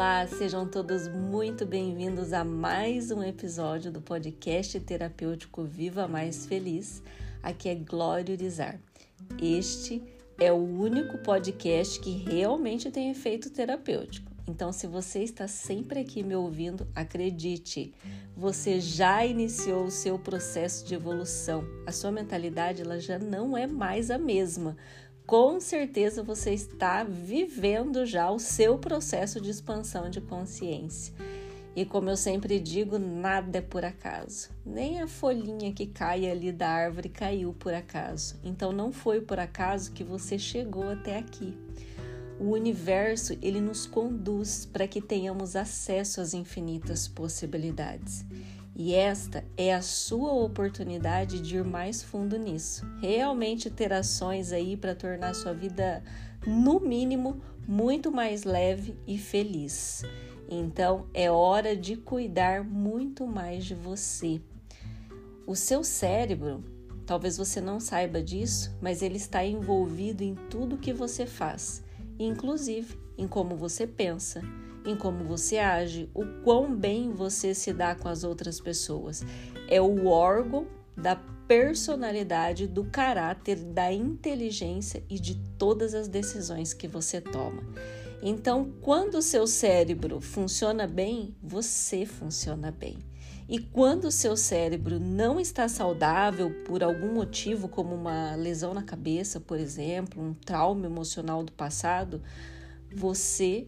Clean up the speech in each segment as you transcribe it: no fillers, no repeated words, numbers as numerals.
Olá, sejam todos muito bem-vindos a mais um episódio do podcast terapêutico Viva Mais Feliz. Aqui é Glória Urizar. Este é o único podcast que realmente tem efeito terapêutico. Então, se você está sempre aqui me ouvindo, acredite, você já iniciou o seu processo de evolução. A sua mentalidade ela já não é mais a mesma. Com certeza você está vivendo já o seu processo de expansão de consciência. E como eu sempre digo, nada é por acaso. Nem a folhinha que cai ali da árvore caiu por acaso. Então não foi por acaso que você chegou até aqui. O universo, ele nos conduz para que tenhamos acesso às infinitas possibilidades. E esta é a sua oportunidade de ir mais fundo nisso. Realmente ter ações aí para tornar sua vida, no mínimo, muito mais leve e feliz. Então, é hora de cuidar muito mais de você. O seu cérebro, talvez você não saiba disso, mas ele está envolvido em tudo que você faz. Inclusive em como você pensa, em como você age, o quão bem você se dá com as outras pessoas. É o órgão da personalidade, do caráter, da inteligência e de todas as decisões que você toma. Então, quando o seu cérebro funciona bem, você funciona bem. E quando o seu cérebro não está saudável por algum motivo, como uma lesão na cabeça, por exemplo, um trauma emocional do passado, você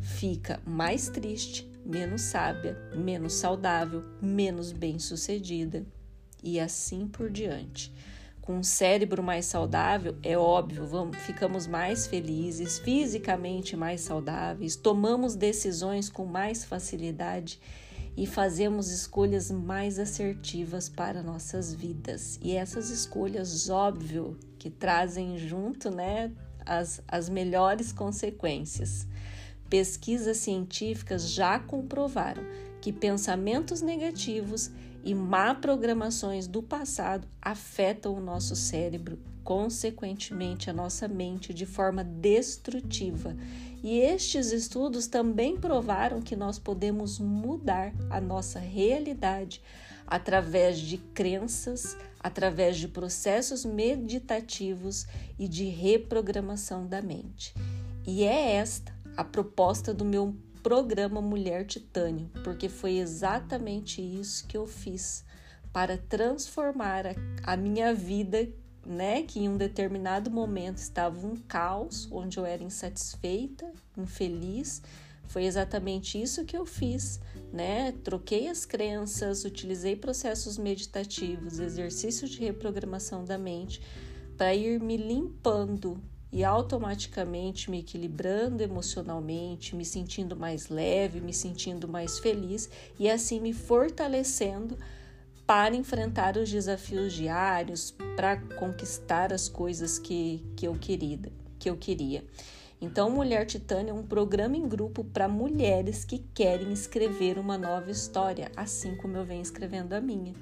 fica mais triste, menos sábia, menos saudável, menos bem-sucedida e assim por diante. Com um cérebro mais saudável, é óbvio, ficamos mais felizes, fisicamente mais saudáveis, tomamos decisões com mais facilidade e fazemos escolhas mais assertivas para nossas vidas. E essas escolhas, óbvio, que trazem junto, as melhores consequências. Pesquisas científicas já comprovaram que pensamentos negativos e má programações do passado afetam o nosso cérebro, consequentemente a nossa mente, de forma destrutiva. E estes estudos também provaram que nós podemos mudar a nossa realidade através de crenças, através de processos meditativos e de reprogramação da mente. E é esta a proposta do meu programa Mulher Titânio, porque foi exatamente isso que eu fiz para transformar a minha vida, que em um determinado momento estava um caos, onde eu era insatisfeita, infeliz. Foi exatamente isso que eu fiz, Troquei as crenças, utilizei processos meditativos, exercícios de reprogramação da mente para ir me limpando e automaticamente me equilibrando emocionalmente, me sentindo mais leve, me sentindo mais feliz e assim me fortalecendo para enfrentar os desafios diários, para conquistar as coisas que eu queria. Então, Mulher Titânio é um programa em grupo para mulheres que querem escrever uma nova história, assim como eu venho escrevendo a minha,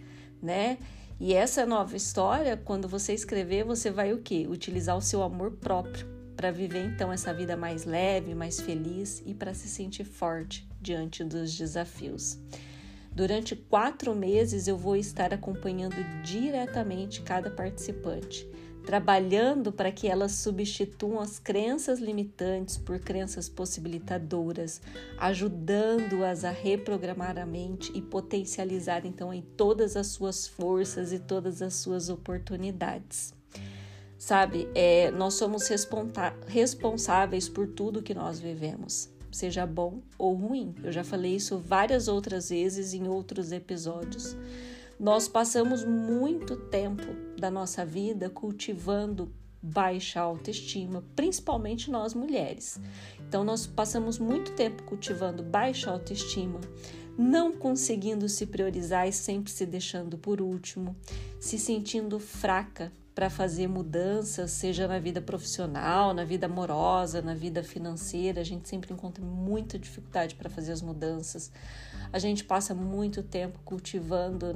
E essa nova história, quando você escrever, você vai o quê? Utilizar o seu amor próprio para viver, então, essa vida mais leve, mais feliz e para se sentir forte diante dos desafios. Durante 4 meses, eu vou estar acompanhando diretamente cada participante, trabalhando para que elas substituam as crenças limitantes por crenças possibilitadoras, ajudando-as a reprogramar a mente e potencializar, então, em todas as suas forças e todas as suas oportunidades. Nós somos responsáveis por tudo que nós vivemos, seja bom ou ruim. Eu já falei isso várias outras vezes em outros episódios. Nós passamos muito tempo da nossa vida cultivando baixa autoestima, principalmente nós mulheres. Então, nós passamos muito tempo cultivando baixa autoestima, não conseguindo se priorizar e sempre se deixando por último, se sentindo fraca para fazer mudanças, seja na vida profissional, na vida amorosa, na vida financeira. A gente sempre encontra muita dificuldade para fazer as mudanças. A gente passa muito tempo cultivando,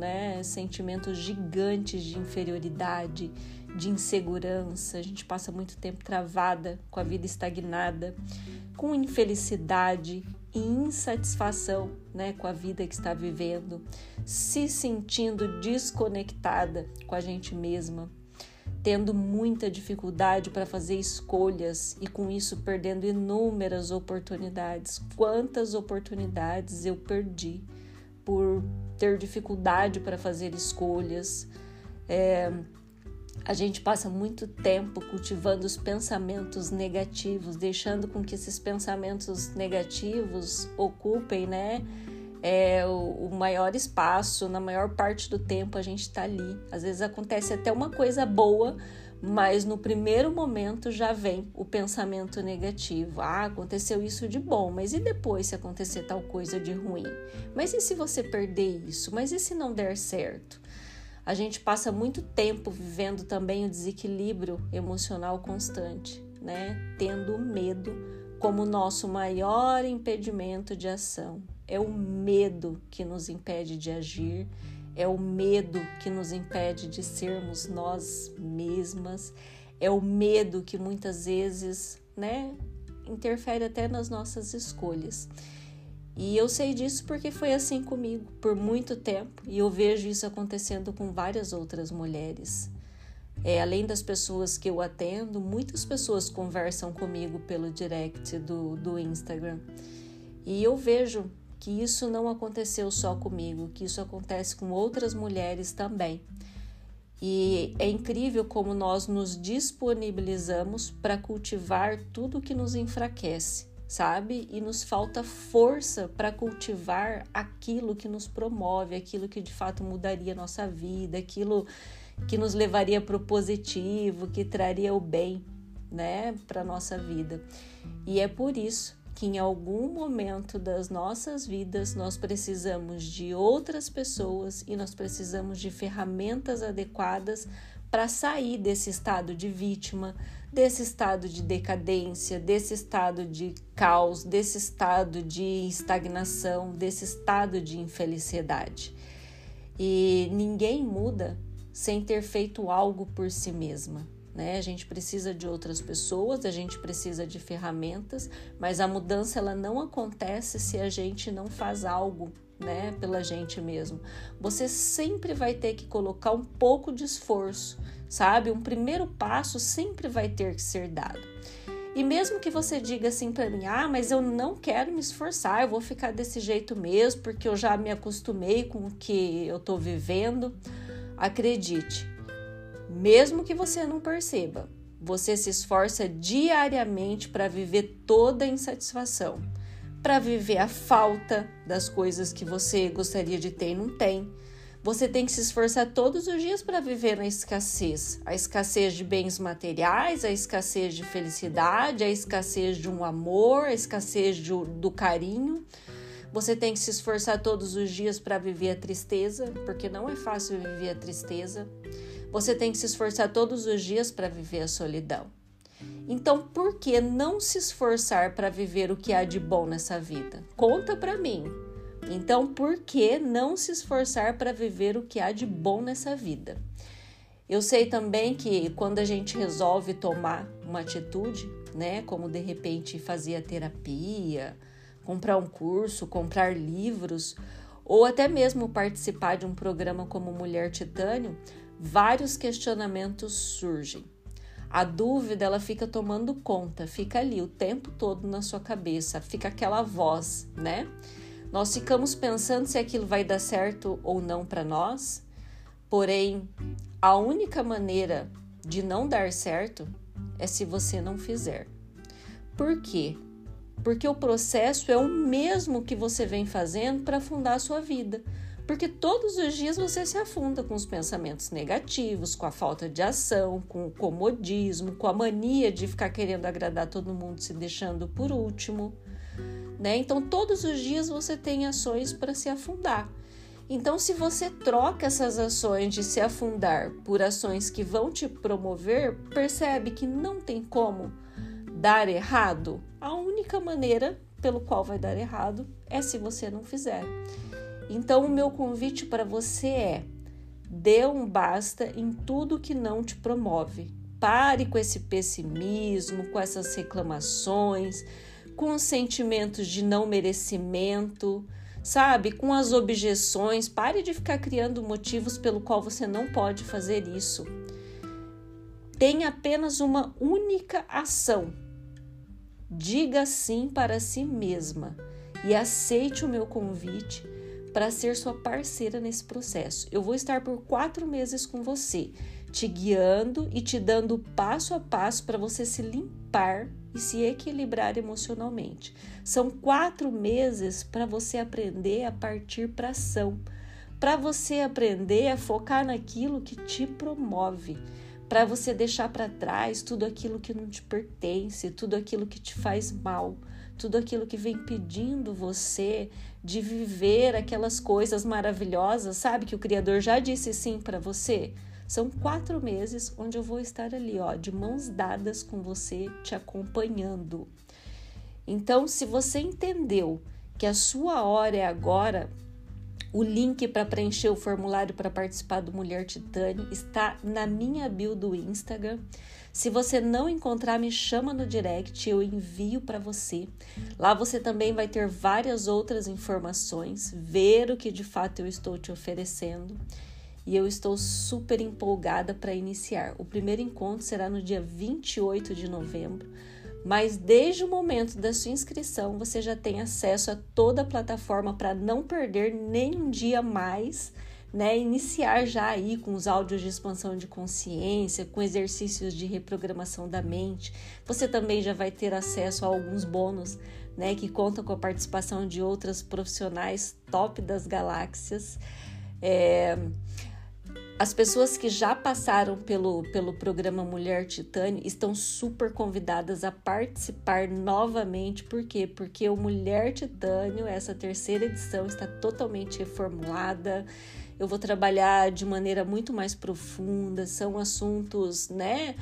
sentimentos gigantes de inferioridade, de insegurança. A gente passa muito tempo travada, com a vida estagnada, com infelicidade, e insatisfação, né, com a vida que está vivendo, se sentindo desconectada com a gente mesma, tendo muita dificuldade para fazer escolhas e com isso perdendo inúmeras oportunidades. Quantas oportunidades eu perdi por ter dificuldade para fazer escolhas. A gente passa muito tempo cultivando os pensamentos negativos, deixando com que esses pensamentos negativos ocupem, né, o maior espaço. Na maior parte do tempo a gente está ali. Às vezes acontece até uma coisa boa, mas no primeiro momento já vem o pensamento negativo. Ah, aconteceu isso de bom, mas e depois se acontecer tal coisa de ruim? Mas e se você perder isso? Mas e se não der certo? A gente passa muito tempo vivendo também o desequilíbrio emocional constante, né? Tendo o medo como nosso maior impedimento de ação. É o medo que nos impede de agir, é o medo que nos impede de sermos nós mesmas, é o medo que muitas vezes, né, interfere até nas nossas escolhas. E eu sei disso porque foi assim comigo por muito tempo, e eu vejo isso acontecendo com várias outras mulheres. Além das pessoas que eu atendo, muitas pessoas conversam comigo pelo direct do Instagram. E eu vejo que isso não aconteceu só comigo, que isso acontece com outras mulheres também. E é incrível como nós nos disponibilizamos para cultivar tudo que nos enfraquece, sabe? E nos falta força para cultivar aquilo que nos promove, aquilo que de fato mudaria a nossa vida, aquilo que nos levaria para o positivo, que traria o bem, né, para a nossa vida. E é por isso que em algum momento das nossas vidas nós precisamos de outras pessoas e nós precisamos de ferramentas adequadas para sair desse estado de vítima, desse estado de decadência, desse estado de caos, desse estado de estagnação, desse estado de infelicidade. E ninguém muda sem ter feito algo por si mesma, né? A gente precisa de outras pessoas, a gente precisa de ferramentas, mas a mudança ela não acontece se a gente não faz algo, né, pela gente mesmo. Você sempre vai ter que colocar um pouco de esforço, sabe? Um primeiro passo sempre vai ter que ser dado. E mesmo que você diga assim para mim: ah, mas eu não quero me esforçar, eu vou ficar desse jeito mesmo, porque eu já me acostumei com o que eu tô vivendo. Acredite, mesmo que você não perceba, você se esforça diariamente para viver toda a insatisfação, para viver a falta das coisas que você gostaria de ter e não tem. Você tem que se esforçar todos os dias para viver na escassez. A escassez de bens materiais, a escassez de felicidade, a escassez de um amor, a escassez do carinho. Você tem que se esforçar todos os dias para viver a tristeza, porque não é fácil viver a tristeza. Você tem que se esforçar todos os dias para viver a solidão. Então, por que não se esforçar para viver o que há de bom nessa vida? Conta para mim. Então, por que não se esforçar para viver o que há de bom nessa vida? Eu sei também que quando a gente resolve tomar uma atitude, né, como de repente fazer a terapia, comprar um curso, comprar livros, ou até mesmo participar de um programa como Mulher Titânio, vários questionamentos surgem. A dúvida, ela fica tomando conta, fica ali o tempo todo na sua cabeça, fica aquela voz, né? Nós ficamos pensando se aquilo vai dar certo ou não para nós, porém, a única maneira de não dar certo é se você não fizer. Por quê? Porque o processo é o mesmo que você vem fazendo para afundar a sua vida. Porque todos os dias você se afunda com os pensamentos negativos, com a falta de ação, com o comodismo, com a mania de ficar querendo agradar todo mundo, se deixando por último, né? Então, todos os dias você tem ações para se afundar. Então, se você troca essas ações de se afundar por ações que vão te promover, percebe que não tem como dar errado. A única maneira pelo qual vai dar errado é se você não fizer. Então, o meu convite para você é: dê um basta em tudo que não te promove. Pare com esse pessimismo, com essas reclamações, com sentimentos de não merecimento, sabe? Com as objeções. Pare de ficar criando motivos pelo qual você não pode fazer isso. Tenha apenas uma única ação. Diga sim para si mesma e aceite o meu convite para ser sua parceira nesse processo. Eu vou estar por 4 meses com você, te guiando e te dando passo a passo para você se limpar e se equilibrar emocionalmente. São 4 meses para você aprender a partir para ação, para você aprender a focar naquilo que te promove, para você deixar para trás tudo aquilo que não te pertence, tudo aquilo que te faz mal, tudo aquilo que vem impedindo você de viver aquelas coisas maravilhosas, sabe? Que o Criador já disse sim para você. São 4 meses onde eu vou estar ali, ó, de mãos dadas com você, te acompanhando. Então, se você entendeu que a sua hora é agora, o link para preencher o formulário para participar do Mulher Titânio está na minha bio do Instagram. Se você não encontrar, me chama no direct, eu envio para você. Lá você também vai ter várias outras informações, ver o que de fato eu estou te oferecendo. E eu estou super empolgada para iniciar. O primeiro encontro será no dia 28 de novembro. Mas desde o momento da sua inscrição, você já tem acesso a toda a plataforma para não perder nem um dia mais, né? Iniciar já aí com os áudios de expansão de consciência, com exercícios de reprogramação da mente. Você também já vai ter acesso a alguns bônus, né? Que contam com a participação de outras profissionais top das galáxias. As pessoas que já passaram pelo programa Mulher Titânio estão super convidadas a participar novamente. Por quê? Porque o Mulher Titânio, essa 3ª edição, está totalmente reformulada. Eu vou trabalhar de maneira muito mais profunda, são assuntos, né?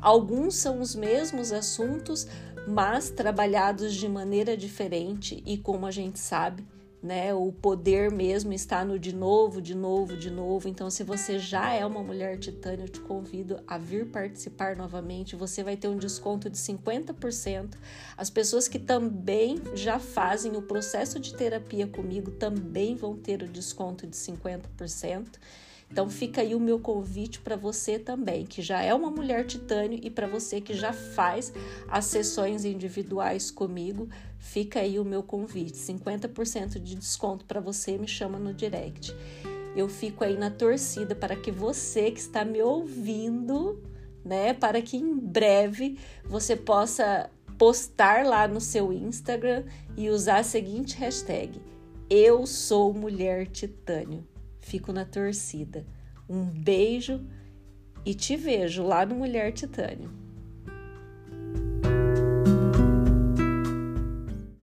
Alguns são os mesmos assuntos, mas trabalhados de maneira diferente e como a gente sabe, né? O poder mesmo está no de novo, de novo, de novo. Então, se você já é uma mulher titânio, eu te convido a vir participar novamente. Você vai ter um desconto de 50%. As pessoas que também já fazem o processo de terapia comigo também vão ter o desconto de 50%. Então, fica aí o meu convite para você também, que já é uma mulher titânio, e para você que já faz as sessões individuais comigo, fica aí o meu convite. 50% de desconto para você, me chama no direct. Eu fico aí na torcida para que você que está me ouvindo, né, para que em breve você possa postar lá no seu Instagram e usar a seguinte hashtag: Eu sou mulher titânio. Fico na torcida. Um beijo e te vejo lá no Mulher Titânio.